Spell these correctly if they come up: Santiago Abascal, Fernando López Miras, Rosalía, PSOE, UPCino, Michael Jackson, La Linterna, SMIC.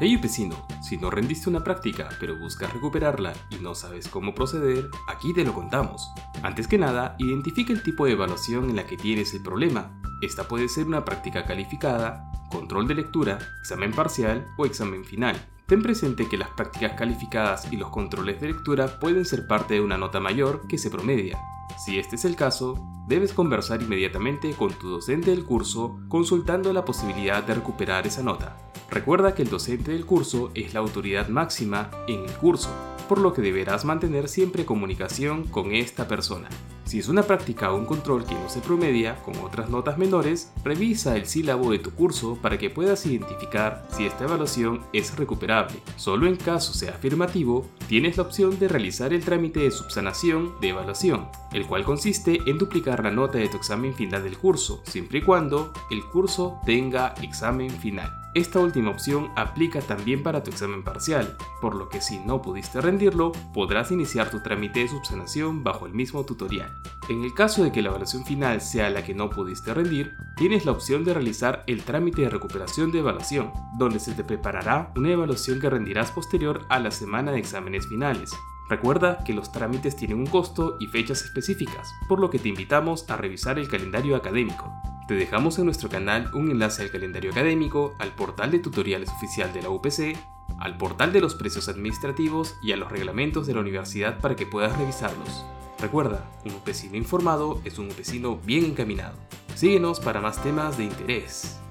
Hey UPCino, si no rendiste una práctica pero buscas recuperarla y no sabes cómo proceder, aquí te lo contamos. Antes que nada, identifica el tipo de evaluación en la que tienes el problema. Esta puede ser una práctica calificada, control de lectura, examen parcial o examen final. Ten presente que las prácticas calificadas y los controles de lectura pueden ser parte de una nota mayor que se promedia. Si este es el caso, debes conversar inmediatamente con tu docente del curso consultando la posibilidad de recuperar esa nota. Recuerda que el docente del curso es la autoridad máxima en el curso, por lo que deberás mantener siempre comunicación con esta persona. Si es una práctica o un control que no se promedia con otras notas menores, revisa el sílabo de tu curso para que puedas identificar si esta evaluación es recuperable. Solo en caso sea afirmativo, tienes la opción de realizar el trámite de subsanación de evaluación, el cual consiste en duplicar la nota de tu examen final del curso, siempre y cuando el curso tenga examen final. Esta última opción aplica también para tu examen parcial, por lo que si no pudiste rendirlo, podrás iniciar tu trámite de subsanación bajo el mismo tutorial. En el caso de que la evaluación final sea la que no pudiste rendir, tienes la opción de realizar el trámite de recuperación de evaluación, donde se te preparará una evaluación que rendirás posterior a la semana de exámenes finales. Recuerda que los trámites tienen un costo y fechas específicas, por lo que te invitamos a revisar el calendario académico. Te dejamos en nuestro canal un enlace al calendario académico, al portal de tutoriales oficial de la UPC, al portal de los precios administrativos y a los reglamentos de la universidad para que puedas revisarlos. Recuerda, un UPCino informado es un UPCino bien encaminado. Síguenos para más temas de interés.